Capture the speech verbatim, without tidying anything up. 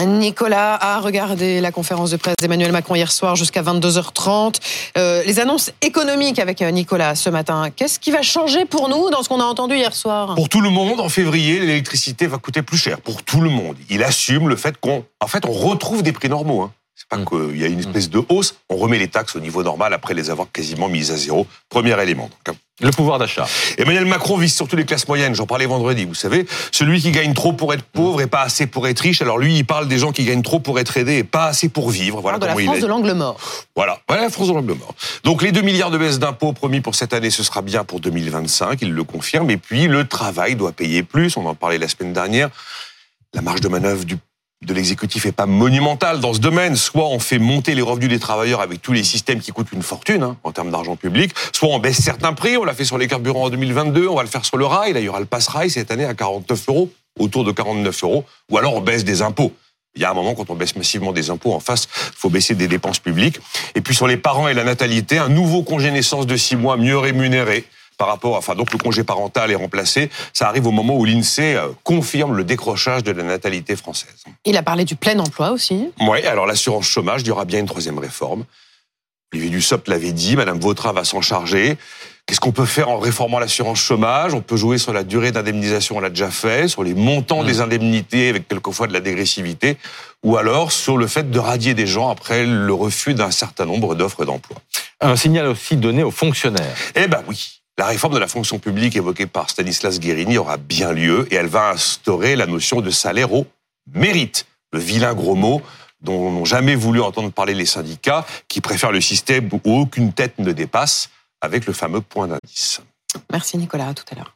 Nicolas a regardé la conférence de presse d'Emmanuel Macron hier soir jusqu'à vingt-deux heures trente. Euh, les annonces économiques avec Nicolas ce matin. Qu'est-ce qui va changer pour nous dans ce qu'on a entendu hier soir ? Pour tout le monde, en février, l'électricité va coûter plus cher. Pour tout le monde. Il assume le fait qu'on... En fait, on retrouve des prix normaux. Hein. C'est pas mmh. qu'il y a une espèce de hausse. On remet les taxes au niveau normal après les avoir quasiment mises à zéro. Premier élément. Donc, le pouvoir d'achat. Emmanuel Macron vise surtout les classes moyennes. J'en parlais vendredi, vous savez. Celui qui gagne trop pour être pauvre et pas assez pour être riche. Alors lui, il parle des gens qui gagnent trop pour être aidés et pas assez pour vivre. Voilà de la France de l'angle mort. Voilà. Voilà la France de l'angle mort. Donc les deux milliards de baisse d'impôts promis pour cette année, ce sera bien pour deux mille vingt-cinq. Il le confirme. Et puis le travail doit payer plus. On en parlait la semaine dernière. La marge de manœuvre du de l'exécutif n'est pas monumentale dans ce domaine. Soit on fait monter les revenus des travailleurs avec tous les systèmes qui coûtent une fortune hein, en termes d'argent public, soit on baisse certains prix, on l'a fait sur les carburants en deux mille vingt-deux, on va le faire sur le rail, là il y aura le pass-rail cette année à quarante-neuf euros, autour de quarante-neuf euros, ou alors on baisse des impôts. Il y a un moment, quand on baisse massivement des impôts en face, il faut baisser des dépenses publiques. Et puis sur les parents et la natalité, un nouveau congé naissance de six mois mieux rémunéré, par rapport, enfin donc le congé parental est remplacé, ça arrive au moment où l'INSEE confirme le décrochage de la natalité française. Il a parlé du plein emploi aussi. Oui, alors l'assurance chômage, il y aura bien une troisième réforme. Olivier Dussopt l'avait dit, Madame Vautrin va s'en charger. Qu'est-ce qu'on peut faire en réformant l'assurance chômage ? On peut jouer sur la durée d'indemnisation, on l'a déjà fait, sur les montants mmh. des indemnités avec quelquefois de la dégressivité, ou alors sur le fait de radier des gens après le refus d'un certain nombre d'offres d'emploi. Un signal aussi donné aux fonctionnaires. Eh ben oui. La réforme de la fonction publique évoquée par Stanislas Guérini aura bien lieu et elle va instaurer la notion de salaire au mérite, le vilain gros mot dont n'ont jamais voulu entendre parler les syndicats qui préfèrent le système où aucune tête ne dépasse avec le fameux point d'indice. Merci Nicolas, à tout à l'heure.